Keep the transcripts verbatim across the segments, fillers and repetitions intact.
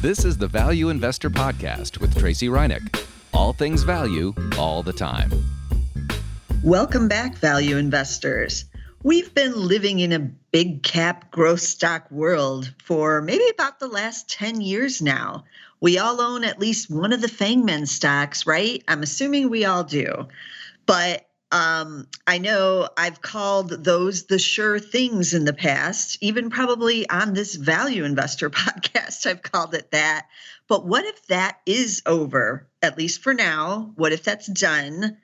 This is the Value Investor Podcast with Tracy Reinick. All things value, all the time. Welcome back, value investors. We've been living in a big cap growth stock world for maybe about the last ten years now. We all own at least one of the Fangmen stocks, right? I'm assuming we all do. But um, I know I've called those the sure things in the past, even probably on this Value Investor Podcast, I've called it that. But what if that is over, at least for now? What if that's done?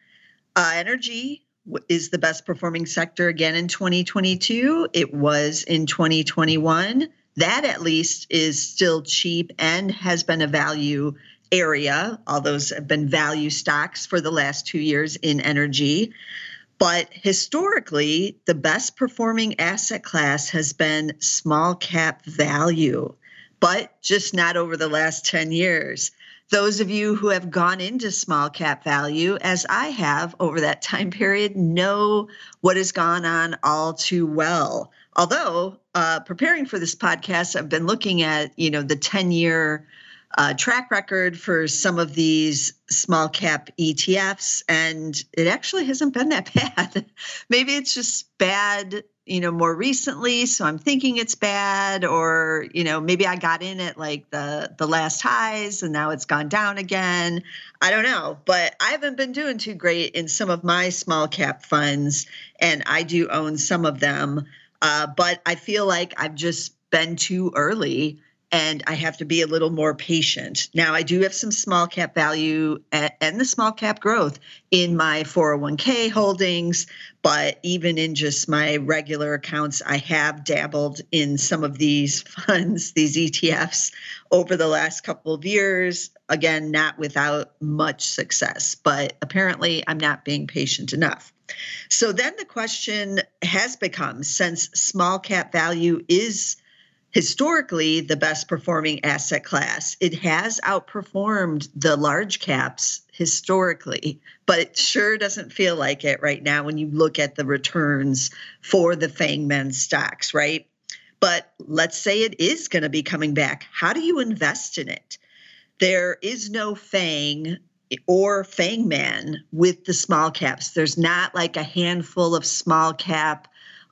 Uh, energy is the best performing sector again in twenty twenty-two. It was in twenty twenty-one. That at least is still cheap and has been a value area. All those have been value stocks for the last two years in energy. But historically, the best performing asset class has been small cap value, but just not over the last ten years. Those of you who have gone into small cap value, as I have over that time period, know what has gone on all too well. Although, uh, preparing for this podcast, I've been looking at, you know, the ten-year Uh, track record for some of these small cap E T Fs, and it actually hasn't been that bad. Maybe it's just bad, you know, more recently. So I'm thinking it's bad, or, you know, maybe I got in at like the, the last highs and now it's gone down again. I don't know, but I haven't been doing too great in some of my small cap funds, and I do own some of them. Uh, but I feel like I've just been too early, and I have to be a little more patient. Now, I do have some small cap value and the small cap growth in my four oh one k holdings, but even in just my regular accounts, I have dabbled in some of these funds, these E T Fs, over the last couple of years. Again, not without much success, but apparently I'm not being patient enough. So then the question has become, since small cap value is historically the best performing asset class, it has outperformed the large caps historically, but it sure doesn't feel like it right now when you look at the returns for the Fangmen stocks, right? But let's say it is going to be coming back. How do you invest in it? There is no Fang or Fangman with the small caps. There's not like a handful of small cap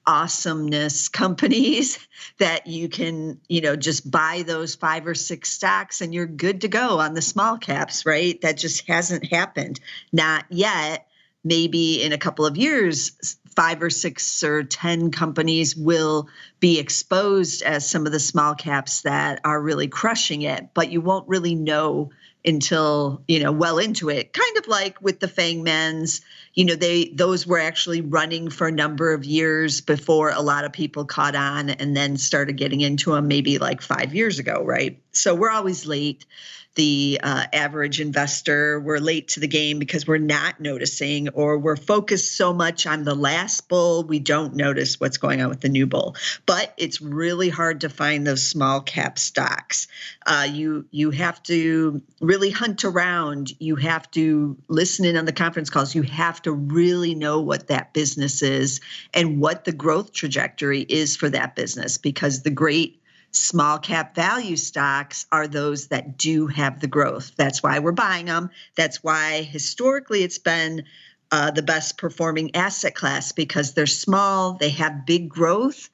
awesomeness companies that you can, you know, just buy those five or six stocks and you're good to go on the small caps, right? That just hasn't happened. Not yet. Maybe in a couple of years, five or six or ten companies will be exposed as some of the small caps that are really crushing it, but you won't really know until, you know, well into it. Kind of like with the Fangmen's, you know, they those were actually running for a number of years before a lot of people caught on and then started getting into them maybe like five years ago, right? So we're always late. The uh, average investor, we're late to the game because we're not noticing, or we're focused so much on the last bull, we don't notice what's going on with the new bull. But it's really hard to find those small cap stocks. Uh, you you have to really hunt around. You have to listen in on the conference calls. You have to really know what that business is and what the growth trajectory is for that business, because the great small cap value stocks are those that do have the growth. That's why we're buying them. That's why historically it's been uh, the best performing asset class, because they're small, they have big growth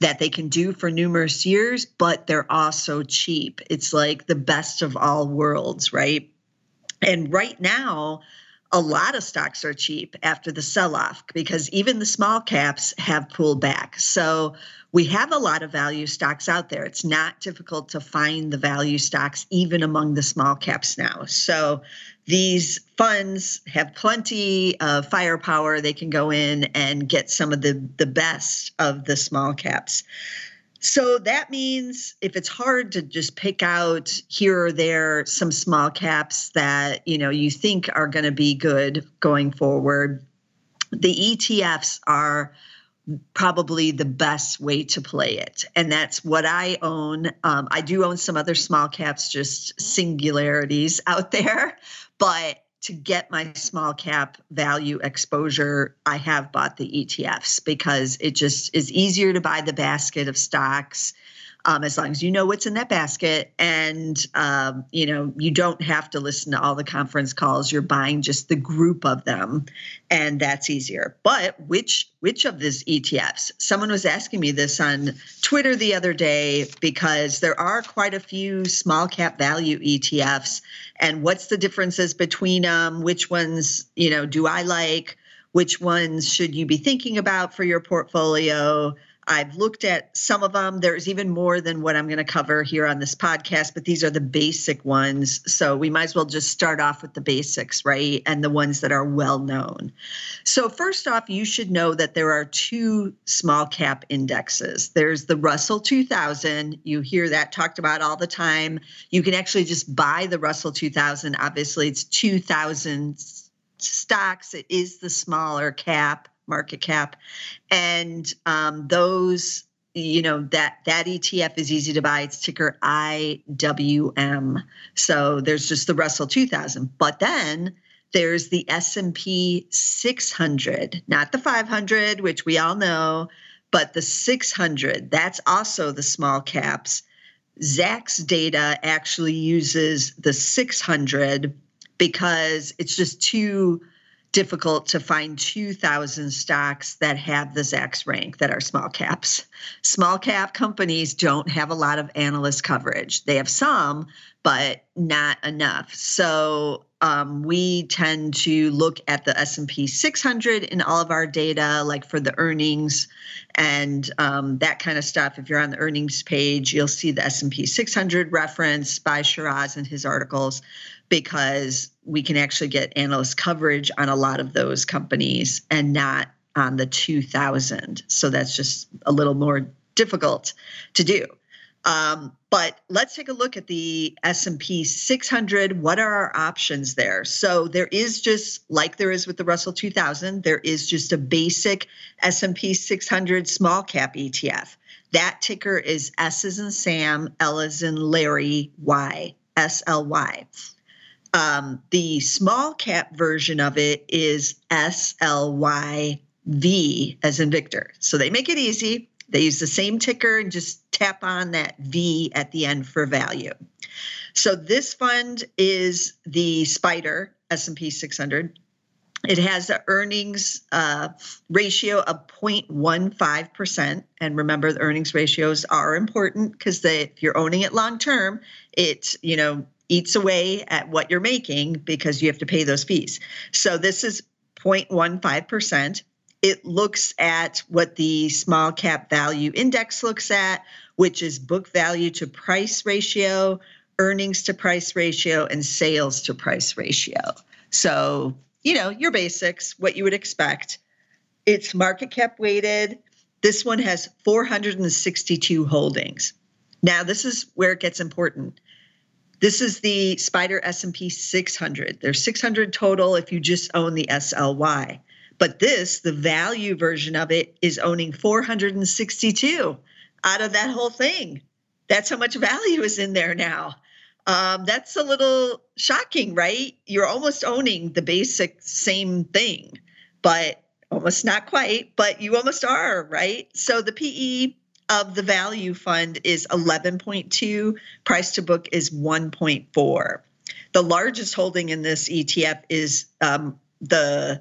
that they can do for numerous years, but they're also cheap. It's like the best of all worlds, right? And right now, a lot of stocks are cheap after the sell-off, because even the small caps have pulled back. So we have a lot of value stocks out there. It's not difficult to find the value stocks even among the small caps now. So these funds have plenty of firepower. They can go in and get some of the, the best of the small caps. So that means if it's hard to just pick out here or there some small caps that, you know, you think are going to be good going forward, the E T Fs are probably the best way to play it. And that's what I own. Um, I do own some other small caps, just singularities out there, but to get my small cap value exposure, I have bought the E T Fs, because it just is easier to buy the basket of stocks. um, as long as you know what's in that basket. And, um, you know, you don't have to listen to all the conference calls. You're buying just the group of them, and that's easier. But which which of these E T Fs? Someone was asking me this on Twitter the other day, because there are quite a few small cap value E T Fs. And what's the differences between them? Which ones, you know, do I like? Which ones should you be thinking about for your portfolio? I've looked at some of them. There's even more than what I'm going to cover here on this podcast, but these are the basic ones. So we might as well just start off with the basics, right? And the ones that are well known. So first off, you should know that there are two small cap indexes. There's the Russell two thousand. You hear that talked about all the time. You can actually just buy the Russell two thousand. Obviously, it's two thousand stocks. It is the smaller cap, market cap. And um, those, you know, that that E T F is easy to buy. It's ticker I W M. So there's just the Russell two thousand. But then there's the S and P six hundred, not the five hundred, which we all know, but the six hundred. That's also the small caps. Zacks data actually uses the six hundred because it's just too difficult to find two thousand stocks that have the Zacks rank that are small caps. Small cap companies don't have a lot of analyst coverage. They have some, but not enough. So um, we tend to look at the S and P six hundred in all of our data, like for the earnings and um, that kind of stuff. If you're on the earnings page, you'll see the S and P six hundred reference by Shiraz in his articles, because we can actually get analyst coverage on a lot of those companies and not on the two thousand. So that's just a little more difficult to do. Um, but let's take a look at the S and P six hundred. What are our options there? So there is just, like there is with the Russell two thousand, there is just a basic S and P six hundred small cap E T F. That ticker is S as in Sam, L as in Larry, Y, S L Y. Um, the small cap version of it is S L Y V as in Victor. So they make it easy. They use the same ticker and just tap on that V at the end for value. So this fund is the SPDR S and P six hundred. It has an earnings uh, ratio of zero point one five percent. And remember, the earnings ratios are important because if you're owning it long term, it, you know, eats away at what you're making because you have to pay those fees. So this is zero point one five percent. It looks at what the small cap value index looks at, which is book value to price ratio, earnings to price ratio, and sales to price ratio. So, you know, your basics, what you would expect. It's market cap weighted. This one has four hundred sixty-two holdings. Now, this is where it gets important. This is the SPDR S and P six hundred. There's six hundred total if you just own the S L Y. But this, the value version of it, is owning four hundred sixty-two out of that whole thing. That's how much value is in there now. Um, that's a little shocking, right? You're almost owning the basic same thing, but almost not quite, but you almost are, right? So the P E of the value fund is eleven point two, price to book is one point four. The largest holding in this E T F is um, the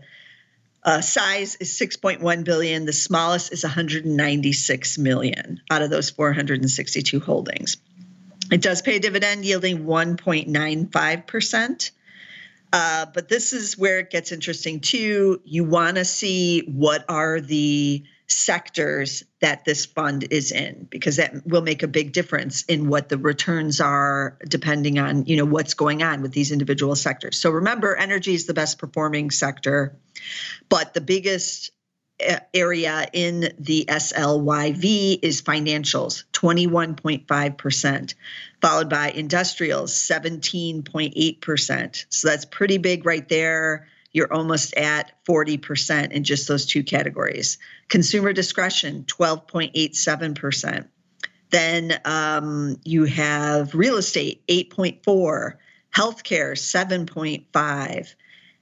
uh, size is six point one billion. The smallest is one hundred ninety-six million out of those four hundred sixty-two holdings. It does pay a dividend yielding one point nine five percent. Uh, but this is where it gets interesting too. You want to see what are the sectors that this fund is in, because that will make a big difference in what the returns are depending on, you know, what's going on with these individual sectors. So remember, energy is the best performing sector, but the biggest area in the S L Y V is financials, twenty-one point five percent, followed by industrials, seventeen point eight percent. So that's pretty big right there. You're almost at forty percent in just those two categories. Consumer discretion, twelve point eight seven percent. Then um, you have real estate, eight point four, healthcare, seven point five,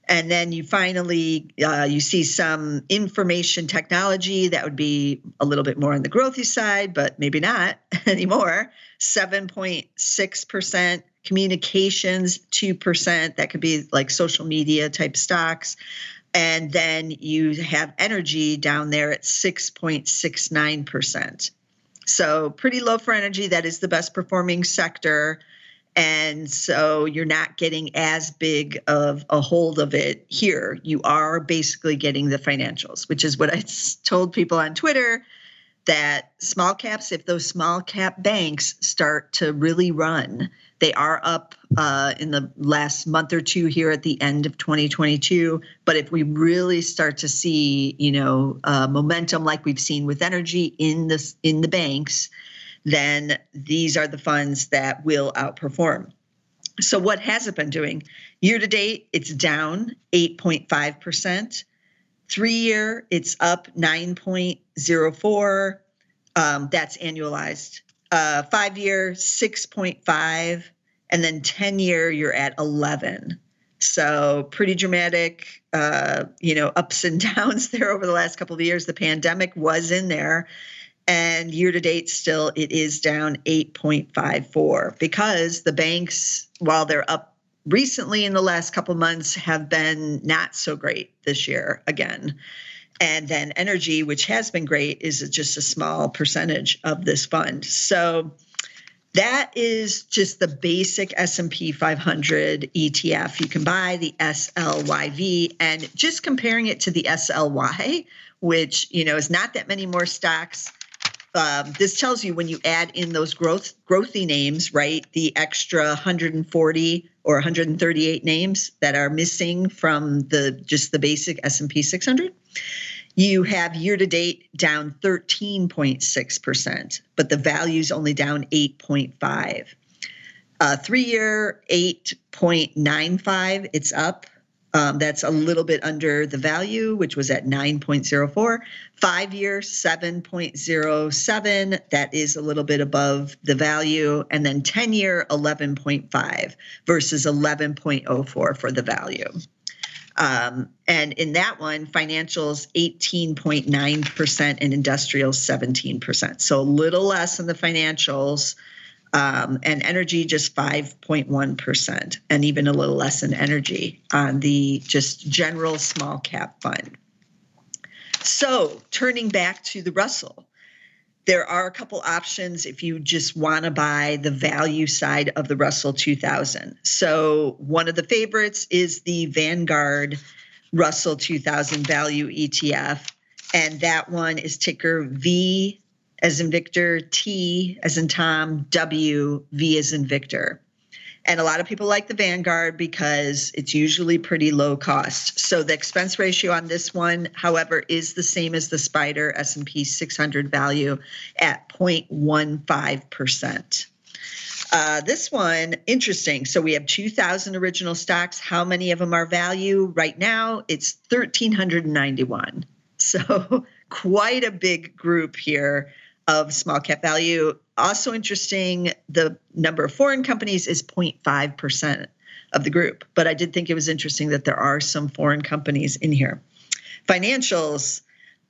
And then you finally, uh, you see some information technology that would be a little bit more on the growthy side, but maybe not anymore. seven point six percent, communications, two percent. That could be like social media type stocks. And then you have energy down there at six point six nine percent. So pretty low for energy. That is the best performing sector. And so you're not getting as big of a hold of it here. You are basically getting the financials, which is what I told people on Twitter, that small caps, if those small cap banks start to really run, they are up uh, in the last month or two here at the end of twenty twenty-two. But if we really start to see, you know, uh, momentum like we've seen with energy in this in the banks, then these are the funds that will outperform. So what has it been doing? Year to date, it's down eight point five percent. Three year, it's up nine point zero four. Um, that's annualized. Uh, five year, six point five. And then ten year, you're at eleven. So pretty dramatic, uh, you know, ups and downs there over the last couple of years. The pandemic was in there. And year to date, still, it is down eight point five four because the banks, while they're up recently in the last couple months, have been not so great this year again. And then energy, which has been great, is just a small percentage of this fund. So that is just the basic S and P five hundred E T F. You can buy the S L Y V, and just comparing it to the S L Y, which, you know, is not that many more stocks. Um, this tells you when you add in those growth growthy names, right, the extra one hundred forty or one hundred thirty-eight names that are missing from the just the basic S and P six hundred, you have year to date down thirteen point six percent, but the value's only down eight point five. Uh, three year eight point nine five, it's up. Um, that's a little bit under the value, which was at nine point zero four. Five-year, seven point zero seven. That is a little bit above the value. And then ten-year, eleven point five versus eleven point zero four for the value. Um, and in that one, financials, eighteen point nine percent and industrials, seventeen percent. So a little less in the financials. Um, and energy just five point one percent, and even a little less in energy on the just general small cap fund. So turning back to the Russell, there are a couple options if you just want to buy the value side of the Russell two thousand. So one of the favorites is the Vanguard Russell two thousand value E T F, and that one is ticker V as in Victor, T as in Tom, W, V as in Victor. And a lot of people like the Vanguard because it's usually pretty low cost. So the expense ratio on this one, however, is the same as the Spider S and P six hundred value at zero point one five percent. Uh, this one, interesting. So we have two thousand original stocks. How many of them are value? Right now, it's one thousand three hundred ninety-one. So quite a big group here of small cap value. Also interesting, the number of foreign companies is zero point five percent of the group. But I did think it was interesting that there are some foreign companies in here. Financials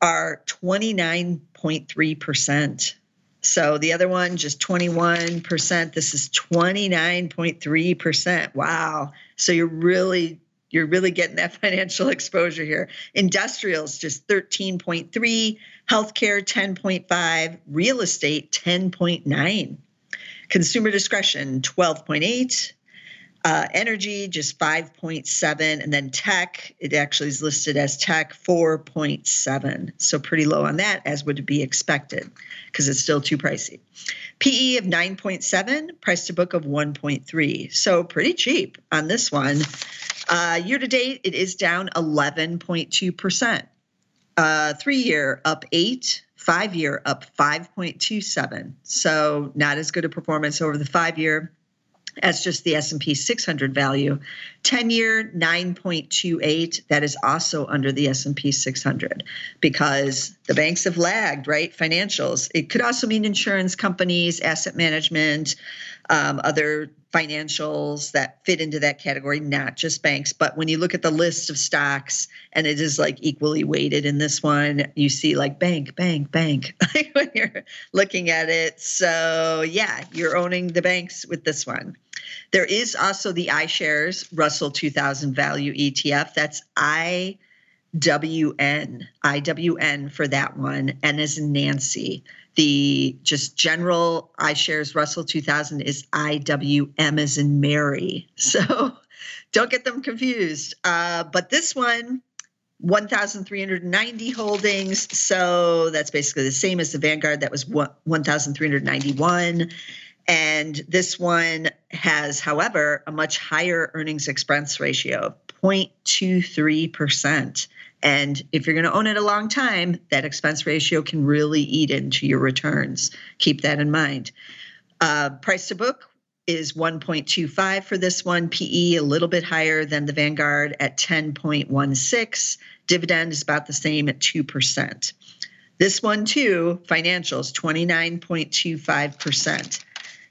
are twenty-nine point three percent. So the other one, just twenty-one percent. This is twenty-nine point three percent. Wow. So you're really... You're really getting that financial exposure here. Industrials, just thirteen point three, healthcare, ten point five, real estate, ten point nine, consumer discretion, twelve point eight, uh, energy, just five point seven, and then tech, it actually is listed as tech, four point seven. So pretty low on that, as would be expected, because it's still too pricey. P E of nine point seven, price to book of one point three. So pretty cheap on this one. Uh, year to date, it is down eleven point two percent. Uh, three year up eight, five year up five point two seven. So not as good a performance over the five year as just the S and P six hundred value. ten year nine point two eight. That is also under the S and P six hundred because the banks have lagged, right? Financials. It could also mean insurance companies, asset management, um, other financials that fit into that category, not just banks. But when you look at the list of stocks and it is like equally weighted in this one, you see like bank, bank, bank when you're looking at it. So yeah, you're owning the banks with this one. There is also the iShares Russell two thousand Value E T F. That's I W N, I W N for that one. N as in Nancy. The just general iShares Russell two thousand is I W M as in Mary. So don't get them confused. Uh, but this one, one thousand three hundred ninety holdings. So that's basically the same as the Vanguard. That was one thousand three hundred ninety-one. And this one has, however, a much higher earnings expense ratio of zero point two three percent. And if you're going to own it a long time, that expense ratio can really eat into your returns. Keep that in mind. Uh, price to book is one point two five for this one. P E a little bit higher than the Vanguard at ten point one six. Dividend is about the same at two percent. This one too, financials, twenty-nine point two five percent.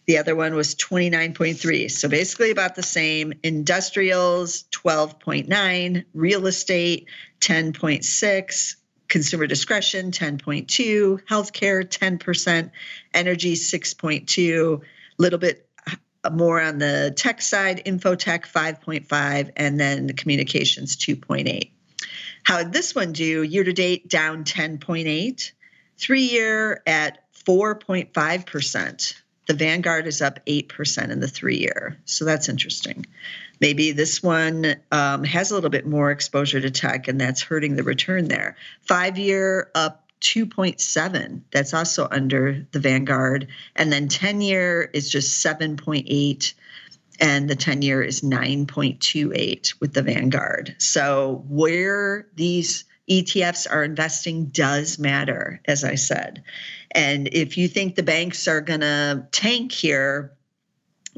The other one was twenty-nine point three. So basically about the same. Industrials, twelve point nine. Real estate, ten point six. Consumer discretion, ten point two. Healthcare, ten percent. Energy, six point two. Little bit more on the tech side. Infotech, five point five. And then the communications, two point eight. How did this one do? Year to date, down ten point eight. Three-year at four point five percent. The Vanguard is up eight percent in the three-year. So that's interesting. Maybe this one um, has a little bit more exposure to tech, and that's hurting the return there. Five-year up two point seven. That's also under the Vanguard. And then ten-year is just seven point eight, and the ten-year is nine point two eight with the Vanguard. So where these E T Fs are investing does matter, as I said. And if you think the banks are going to tank here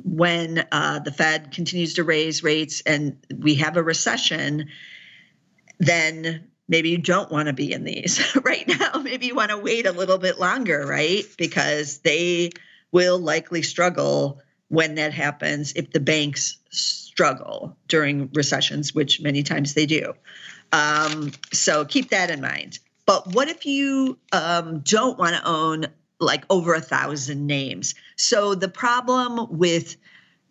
when uh, the Fed continues to raise rates and we have a recession, then maybe you don't want to be in these right now. Maybe you want to wait a little bit longer, right? Because they will likely struggle when that happens if the banks struggle during recessions, which many times they do. Um, so keep that in mind. But what if you um, don't want to own like over a thousand names? So the problem with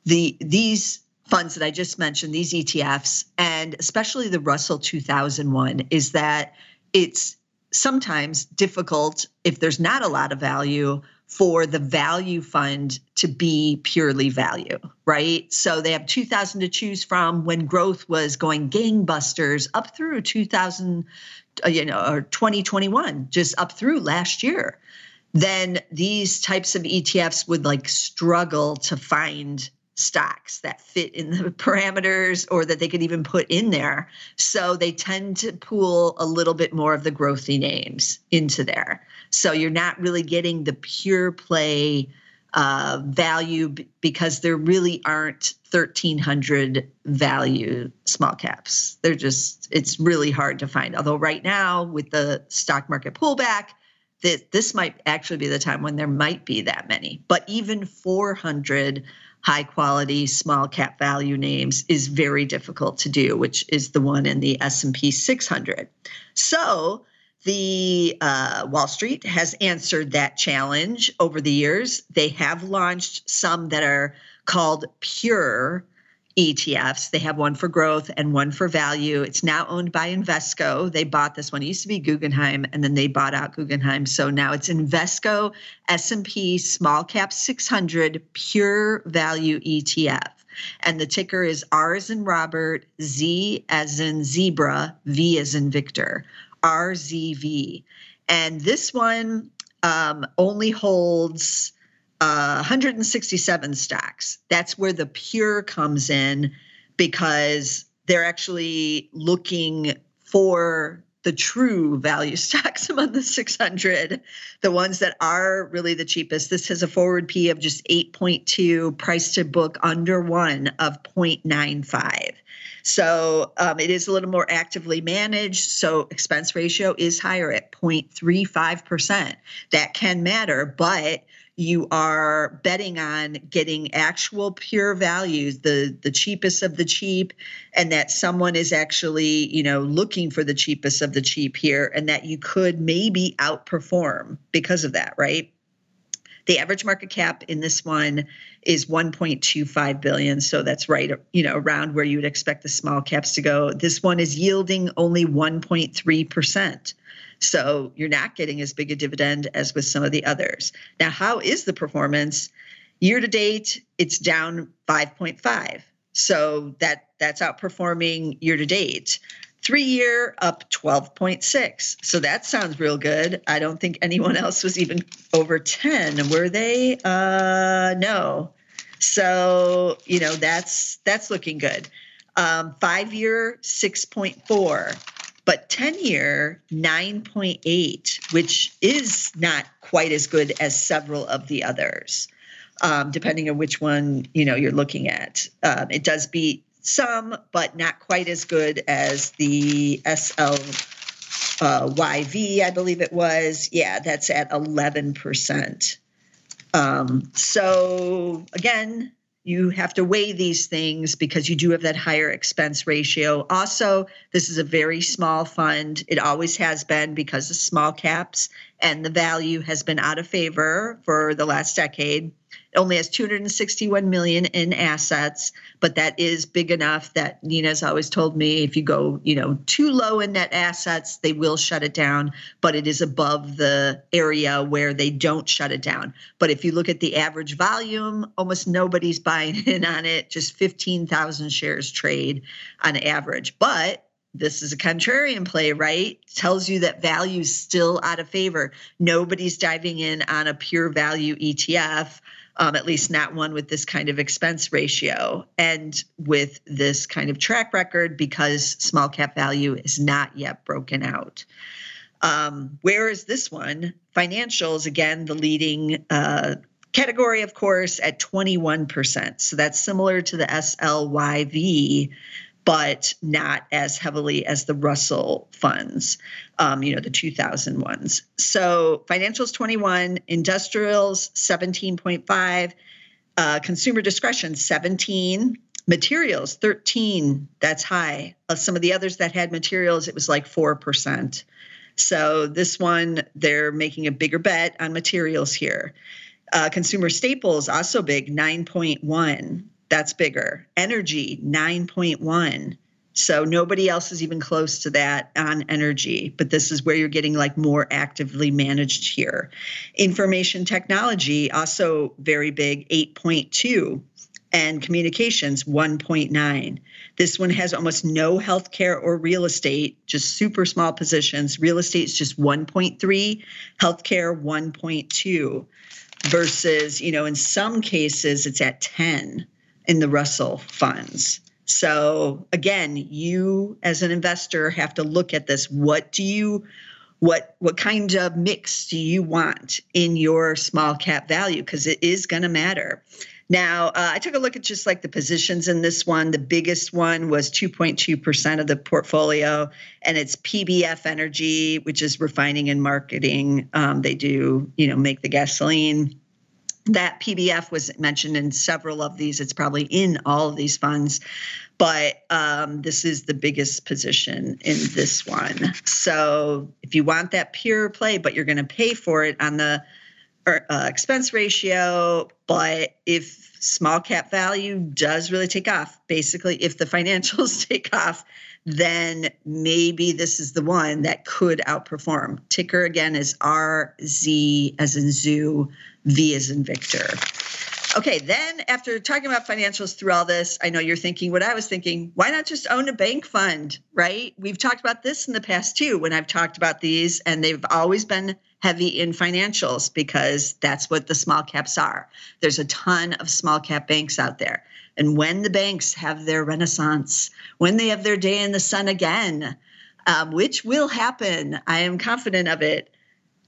the these funds that I just mentioned, these E T Fs, and especially the Russell two thousand one, is that it's sometimes difficult if there's not a lot of value for the value fund to be purely value, right? So they have two thousand to choose from when growth was going gangbusters up through two thousand, you know, or twenty twenty-one, just up through last year. Then these types of E T Fs would like struggle to find stocks that fit in the parameters or that they could even put in there. So they tend to pool a little bit more of the growthy names into there. So you're not really getting the pure play uh, value b- because there really aren't thirteen hundred value small caps. They're just, it's really hard to find. Although right now with the stock market pullback, that this might actually be the time when there might be that many, but even four hundred high quality small cap value names is very difficult to do, which is the one in the S and P six hundred. So the uh, Wall Street has answered that challenge over the years. They have launched some that are called pure E T Fs. They have one for growth and one for value. It's now owned by Invesco. They bought this one. It used to be Guggenheim, and then they bought out Guggenheim. So now it's Invesco S and P small cap six hundred pure value E T F. And the ticker is R as in Robert, Z as in zebra, V as in Victor, R Z V. And this one um, only holds Uh, one hundred sixty-seven stocks. That's where the pure comes in because they're actually looking for the true value stocks among the six hundred, the ones that are really the cheapest. This has a forward P of just eight point two, price to book under one of zero point nine five. So um, it is a little more actively managed. So expense ratio is higher at zero point three five percent. That can matter, but You are betting on getting actual pure values, the, the cheapest of the cheap, and that someone is actually, you know, looking for the cheapest of the cheap here, and that you could maybe outperform because of that, right? The average market cap in this one is one point two five billion dollars. So that's right, you know, around where you would expect the small caps to go. This one is yielding only one point three percent. So you're not getting as big a dividend as with some of the others. Now, how is the performance? Year to date, it's down five point five. So that that's outperforming year to date. Three-year up twelve point six. So that sounds real good. I don't think anyone else was even over ten. Were they? Uh, no. So, you know, that's that's looking good. Um, five-year, six point four. But ten-year, nine point eight, which is not quite as good as several of the others, um, depending on which one, you know, you're looking at. Um, it does beat some, but not quite as good as the S L Y V, I believe it was. Yeah, that's at eleven percent. Um, so again, you have to weigh these things because you do have that higher expense ratio. Also, this is a very small fund. It always has been because the small caps and the value has been out of favor for the last decade. It only has two hundred sixty-one million dollars in assets, but that is big enough that Nina's always told me if you go, you know, too low in net assets, they will shut it down, but it is above the area where they don't shut it down. But if you look at the average volume, almost nobody's buying in on it, just fifteen thousand shares trade on average. But this is a contrarian play, right? It tells you that value's still out of favor. Nobody's diving in on a pure value E T F, um, at least not one with this kind of expense ratio and with this kind of track record, because small cap value is not yet broken out. Um, where is this one? Financials, again, the leading uh, category, of course, at twenty-one percent. So that's similar to the S L Y V, but not as heavily as the Russell funds, um, you know, the two thousand ones. So financials twenty-one, industrials seventeen point five, uh, consumer discretion seventeen, materials thirteen, that's high. Of some of the others that had materials, it was like four percent. So this one, they're making a bigger bet on materials here. Uh, consumer staples, also big, nine point one. That's bigger. Energy, nine point one. So nobody else is even close to that on energy, but this is where you're getting like more actively managed here. Information technology, also very big, eight point two. And communications, one point nine. This one has almost no healthcare or real estate, just super small positions. Real estate is just one point three, healthcare, one point two, versus, you know, in some cases, it's at ten. In the Russell funds. So again, you as an investor have to look at this. What do you, what, what kind of mix do you want in your small cap value? Because it is going to matter. Now, uh, I took a look at just like the positions in this one. The biggest one was two point two percent of the portfolio, and it's P B F Energy, which is refining and marketing. Um, they do, you know, make the gasoline. That P B F was mentioned in several of these. It's probably in all of these funds, but um, this is the biggest position in this one. So if you want that pure play, but you're going to pay for it on the uh, expense ratio, but if small cap value does really take off, basically if the financials take off, then maybe this is the one that could outperform. Ticker again is R Z as in zoo, V as in Victor. Okay, then after talking about financials through all this, I know you're thinking what I was thinking, why not just own a bank fund, right? We've talked about this in the past too when I've talked about these, and they've always been heavy in financials because that's what the small caps are. There's a ton of small cap banks out there. And when the banks have their renaissance, when they have their day in the sun again, um, which will happen, I am confident of it,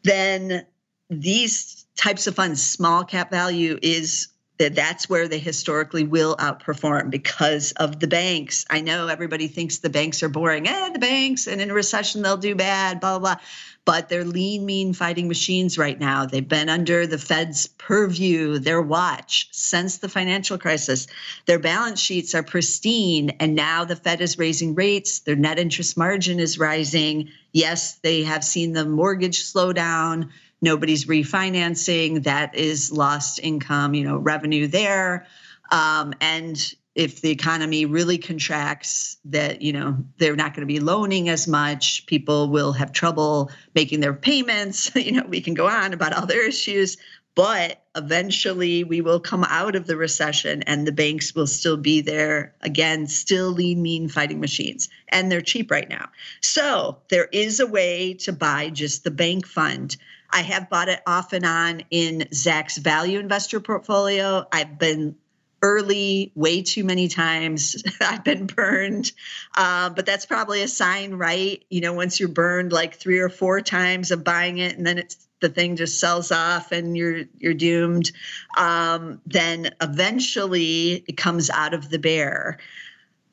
then these types of funds, small cap value is that that's where they historically will outperform because of the banks. I know everybody thinks the banks are boring. Eh, the banks, and in a recession, they'll do bad, blah, blah, blah. But they're lean, mean fighting machines right now. They've been under the Fed's purview, their watch, since the financial crisis. Their balance sheets are pristine, and now the Fed is raising rates. Their net interest margin is rising. Yes, they have seen the mortgage slowdown. Nobody's refinancing. That is lost income, you know, revenue there. Um, and if the economy really contracts, that, you know, they're not going to be loaning as much. People will have trouble making their payments. You know, we can go on about other issues, but eventually we will come out of the recession and the banks will still be there. Again, still lean, mean fighting machines, and they're cheap right now. So there is a way to buy just the bank fund. I have bought it off and on in Zacks Value Investor portfolio. I've been early way too many times. I've been burned, uh, but that's probably a sign, right? You know, once you're burned like three or four times of buying it, and then it's the thing just sells off and you're you're doomed. Um, then eventually it comes out of the bear.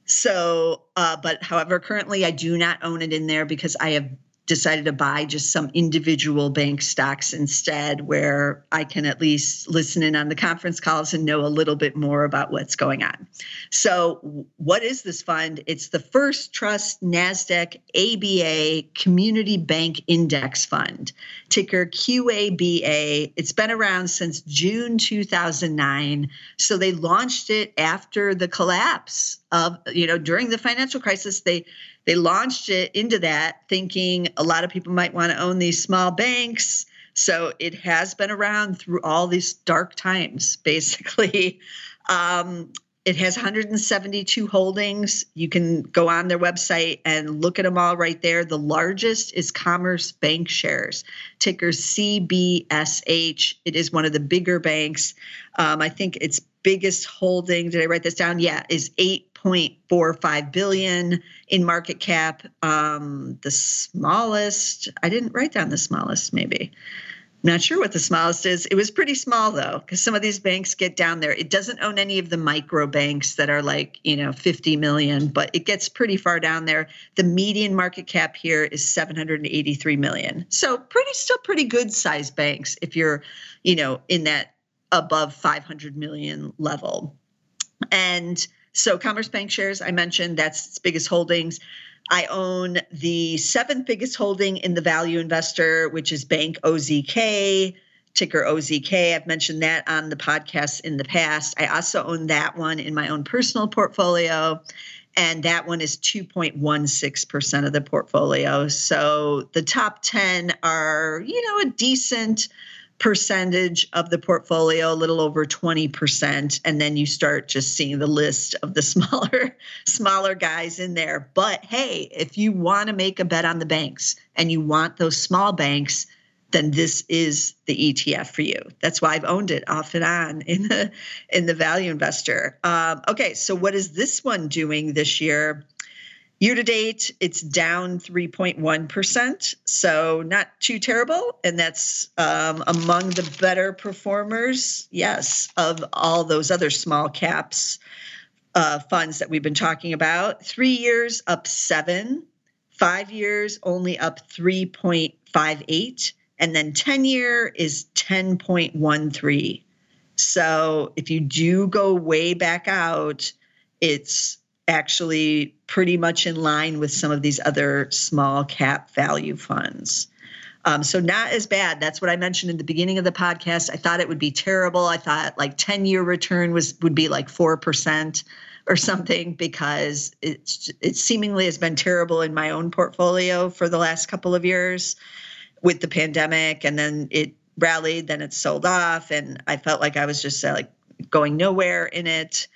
So, uh, but however, currently I do not own it in there because I have decided to buy just some individual bank stocks instead, where I can at least listen in on the conference calls and know a little bit more about what's going on. So what is this fund? It's the First Trust Nasdaq A B A Community Bank Index Fund, ticker Q A B A. It's been around since June two thousand nine. So they launched it after the collapse of, you know, during the financial crisis. They They launched it into that thinking a lot of people might want to own these small banks. So it has been around through all these dark times, basically. Um, it has one hundred seventy-two holdings. You can go on their website and look at them all right there. The largest is Commerce Bank Shares, ticker C B S H. It is one of the bigger banks. Um, I think its biggest holding, did I write this down? Yeah, is eight point four five billion in market cap. Um, the smallest, I didn't write down the smallest, maybe. I'm not sure what the smallest is. It was pretty small though, because some of these banks get down there. It doesn't own any of the micro banks that are like, you know, fifty million, but it gets pretty far down there. The median market cap here is seven hundred eighty-three million. So pretty, still pretty good sized banks if you're, you know, in that above five hundred million level. And so Commerce Bank Shares, I mentioned, that's its biggest holdings. I own the seventh biggest holding in the value investor, which is Bank O Z K, ticker O Z K. I've mentioned that on the podcast in the past. I also own that one in my own personal portfolio, and that one is two point one six percent of the portfolio. So the top ten are, you know, a decent percentage of the portfolio, a little over twenty percent. And then you start just seeing the list of the smaller, smaller guys in there. But hey, if you want to make a bet on the banks and you want those small banks, then this is the E T F for you. That's why I've owned it off and on in the, in the value investor. Um, okay, so what is this one doing this year? Year to date, it's down three point one percent, so not too terrible. And that's um, among the better performers, yes, of all those other small caps uh, funds that we've been talking about. Three years up seven, five years only up three point five eight, and then ten year is ten point one three. So if you do go way back out, it's actually pretty much in line with some of these other small cap value funds. Um, so not as bad. That's what I mentioned in the beginning of the podcast. I thought it would be terrible. I thought like ten year return was would be like four percent or something, because it's, it seemingly has been terrible in my own portfolio for the last couple of years with the pandemic. And then it rallied, then it sold off. And I felt like I was just uh, like going nowhere in it.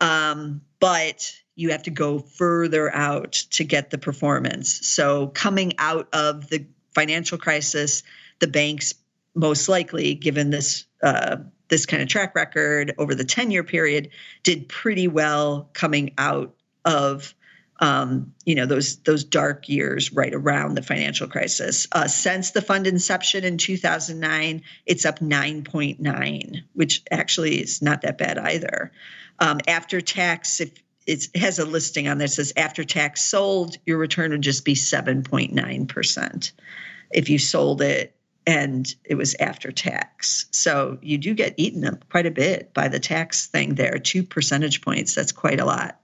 Um, but you have to go further out to get the performance. So coming out of the financial crisis, the banks most likely, given this uh, this kind of track record over the ten year period, did pretty well coming out of um, you know, those those dark years right around the financial crisis. Uh, since the fund inception in two thousand nine, it's up nine point nine, which actually is not that bad either. Um, after tax, if it's, it has a listing on there that says after tax sold, your return would just be seven point nine percent if you sold it and it was after tax. So you do get eaten up quite a bit by the tax thing there, two percentage points. That's quite a lot.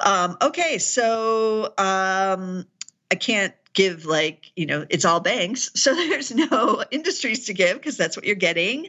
Um, okay, so um, I can't give like, you know, it's all banks. So there's no industries to give because that's what you're getting.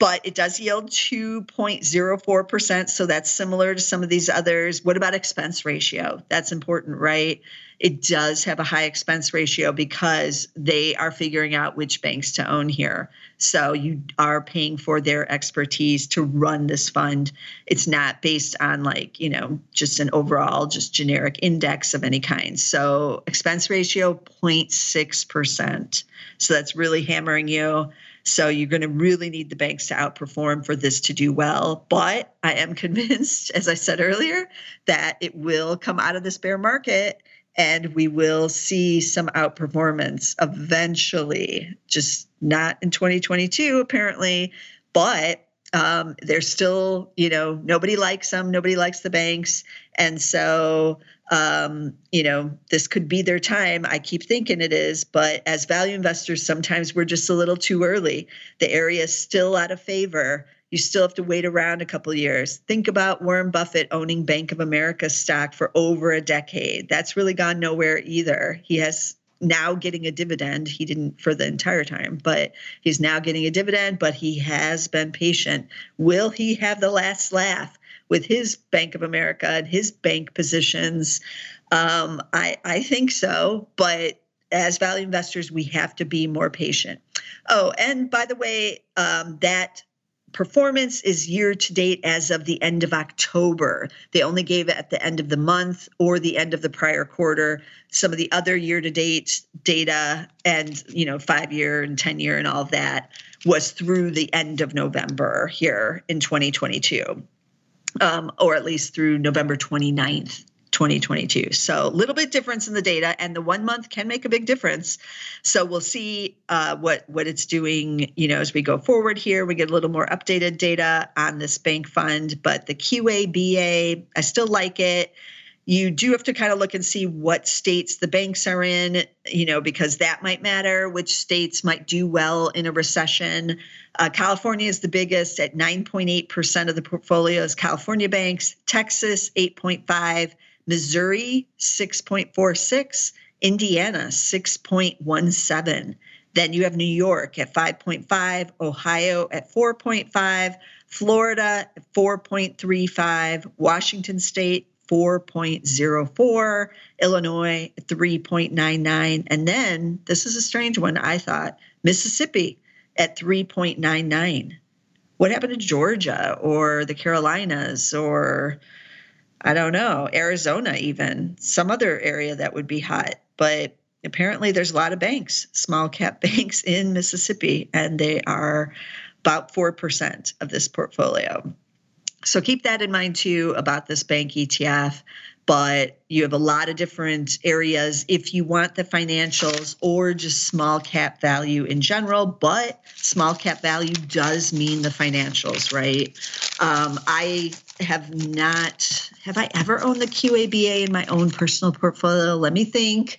But it does yield two point zero four percent. So that's similar to some of these others. What about expense ratio? That's important, right? It does have a high expense ratio because they are figuring out which banks to own here. So you are paying for their expertise to run this fund. It's not based on like, you know, just an overall, just generic index of any kind. So expense ratio zero point six percent. So that's really hammering you. So you're going to really need the banks to outperform for this to do well. But I am convinced, as I said earlier, that it will come out of this bear market and we will see some outperformance eventually, just not in twenty twenty-two, apparently. But um, there's still, you know, nobody likes them. Nobody likes the banks. And so Um, you know, this could be their time. I keep thinking it is, but as value investors, sometimes we're just a little too early. The area is still out of favor. You still have to wait around a couple of years. Think about Warren Buffett owning Bank of America stock for over a decade. That's really gone nowhere either. He has now getting a dividend. He didn't for the entire time, but he's now getting a dividend, but he has been patient. Will he have the last laugh with his Bank of America and his bank positions? Um, I, I think so. But as value investors, we have to be more patient. Oh, and by the way, um, that performance is year to date as of the end of October. They only gave it at the end of the month or the end of the prior quarter. Some of the other year to date data and, you know, five year and ten year and all of that was through the end of November here in twenty twenty-two. Um, or at least through November twenty-ninth, twenty twenty-two. So a little bit difference in the data, and the one month can make a big difference. So we'll see uh, what what it's doing, you know, as we go forward here. We get a little more updated data on this bank fund, but the Q A B A, I still like it. You do have to kind of look and see what states the banks are in, you know, because that might matter, which states might do well in a recession. Uh, California is the biggest at nine point eight percent of the portfolio is California banks, Texas eight point five, Missouri six point four six, Indiana six point one seven. Then you have New York at five point five, Ohio at four point five, Florida at four point three five, Washington State four point zero four, Illinois three point nine nine, and then this is a strange one, I thought, Mississippi at three point nine nine. What happened to Georgia or the Carolinas or, I don't know, Arizona even, some other area that would be hot? But apparently there's a lot of banks, small cap banks in Mississippi, and they are about four percent of this portfolio. So keep that in mind too about this bank E T F, but you have a lot of different areas if you want the financials or just small cap value in general, but small cap value does mean the financials, right? Um, I have not, have I ever owned the Q A B A in my own personal portfolio? Let me think.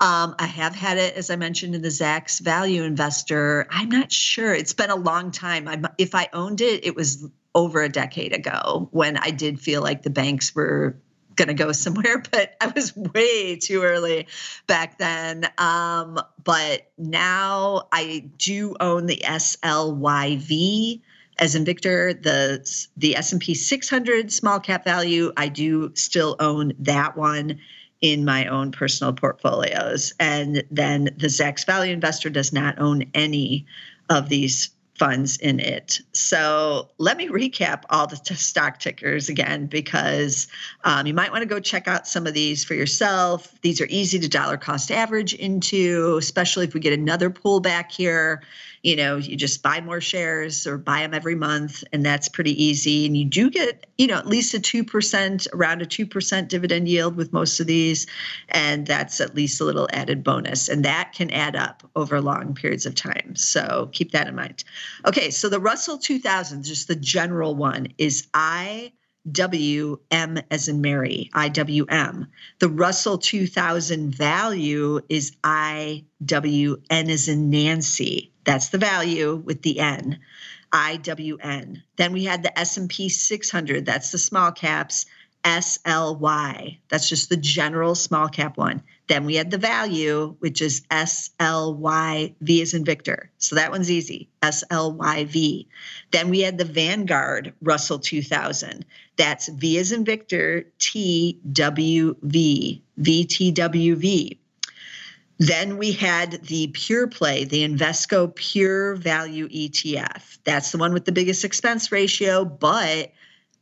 Um, I have had it, as I mentioned, in the Zacks Value Investor. I'm not sure. It's been a long time. I'm, if I owned it, it was over a decade ago when I did feel like the banks were going to go somewhere, but I was way too early back then. Um, but now I do own the S L Y V as in Victor, the, the S and P six hundred small cap value. I do still own that one in my own personal portfolios. And then the Zacks Value Investor does not own any of these funds in it. So let me recap all the t- stock tickers again, because um, you might want to go check out some of these for yourself. These are easy to dollar cost average into, especially if we get another pullback here. you know, you just buy more shares or buy them every month, and that's pretty easy. And you do get, you know, at least a two percent, around a two percent dividend yield with most of these. And that's at least a little added bonus. And that can add up over long periods of time. So keep that in mind. Okay, so the Russell two thousand, just the general one, is I W M as in Mary, I W M. The Russell two thousand value is I W N as in Nancy. That's the value with the N, I W N. Then we had the S and P six hundred. That's the small caps, S L Y. That's just the general small cap one. Then we had the value, which is S L Y V as in Victor. So that one's easy, S L Y V. Then we had the Vanguard Russell two thousand. That's V as in Victor, T W V, V T W V. Then we had the Pure Play, the Invesco Pure Value E T F. That's the one with the biggest expense ratio, but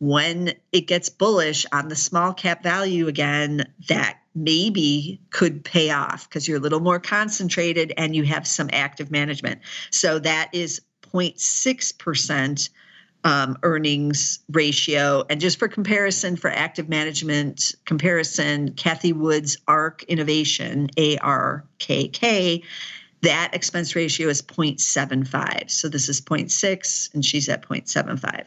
when it gets bullish on the small cap value again, that maybe could pay off because you're a little more concentrated and you have some active management. So that is zero point six percent um, earnings ratio. And just for comparison, for active management comparison, Kathy Wood's ARK Innovation, A R K K, that expense ratio is zero point seven five. So this is zero point six and she's at zero point seven five.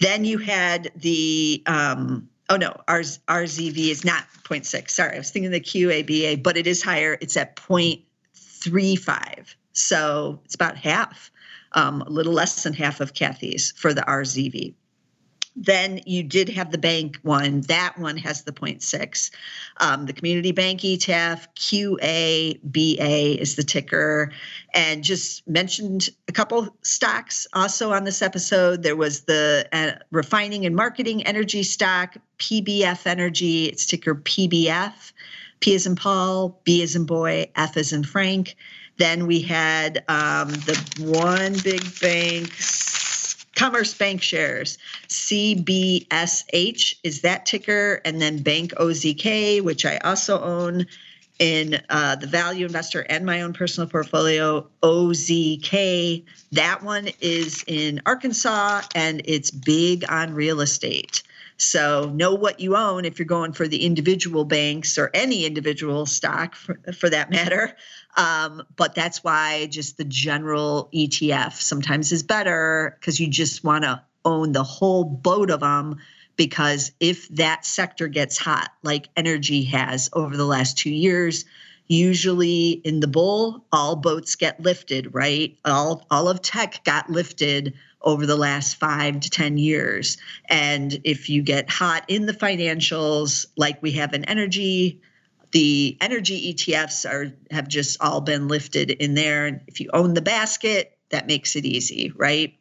Then you had the, um, oh no, R Z V is not zero point six. Sorry, I was thinking the Q A B A, but it is higher. It's at zero point three five. So it's about half, um, a little less than half of Kathy's for the R Z V. Then you did have the bank one. That one has the zero point six. Um, the Community Bank E T F, Q A B A is the ticker. And just mentioned a couple stocks also on this episode. There was the uh, refining and marketing energy stock, P B F Energy. It's ticker P B F. P as in Paul, B as in boy, F as in Frank. Then we had um, the one big bank, Commerce Bank Shares, C B S H is that ticker, and then Bank O Z K, which I also own in uh, the value investor and my own personal portfolio, O Z K. That one is in Arkansas, and it's big on real estate. So know what you own if you're going for the individual banks or any individual stock for, for that matter. Um, but that's why just the general E T F sometimes is better because you just want to own the whole boat of them, because if that sector gets hot, like energy has over the last two years, usually in the bull, all boats get lifted, right? All, all of tech got lifted over the last five to ten years. And if you get hot in the financials, like we have in energy, the energy E T Fs are have just all been lifted in there. And if you own the basket, that makes it easy, right?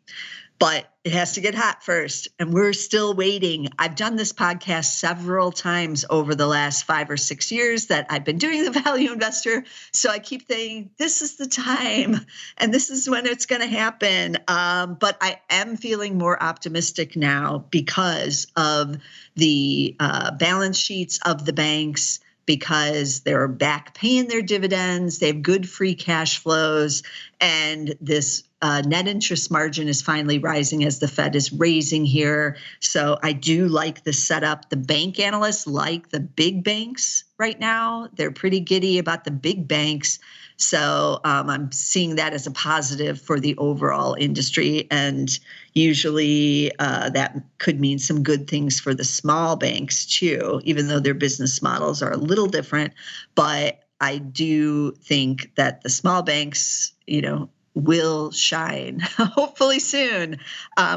But it has to get hot first. And we're still waiting. I've done this podcast several times over the last five or six years that I've been doing the Value Investor. So I keep thinking, this is the time and this is when it's going to happen. Um, but I am feeling more optimistic now because of the uh, balance sheets of the banks, because they're back paying their dividends. They have good free cash flows. And this uh, net interest margin is finally rising as the Fed is raising here. So I do like the setup. The bank analysts like the big banks right now. They're pretty giddy about the big banks. So um, I'm seeing that as a positive for the overall industry. And usually uh, that could mean some good things for the small banks too, even though their business models are a little different. But I do think that the small banks, you know, will shine hopefully soon,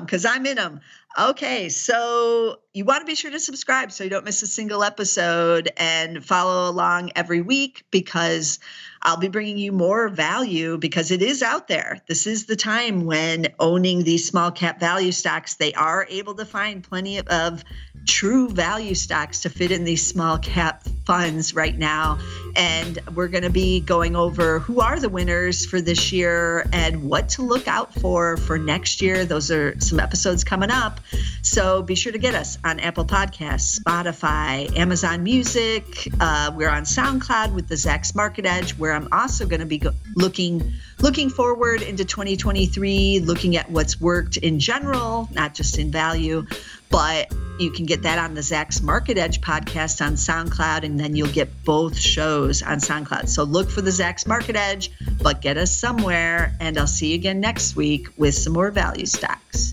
because um, I'm in them. Okay, so you want to be sure to subscribe so you don't miss a single episode, and follow along every week because I'll be bringing you more value, because it is out there. This is the time when owning these small cap value stocks, they are able to find plenty of true value stocks to fit in these small cap funds right now. And we're going to be going over who are the winners for this year and what to look out for for next year. Those are some episodes coming up. So be sure to get us on Apple Podcasts, Spotify, Amazon Music. Uh, we're on SoundCloud with the Zacks Market Edge, where I'm also going to be go- looking looking forward into twenty twenty-three, looking at what's worked in general, not just in value. But you can get that on the Zacks Market Edge podcast on SoundCloud, and then you'll get both shows on SoundCloud. So look for the Zacks Market Edge, but get us somewhere, and I'll see you again next week with some more value stocks.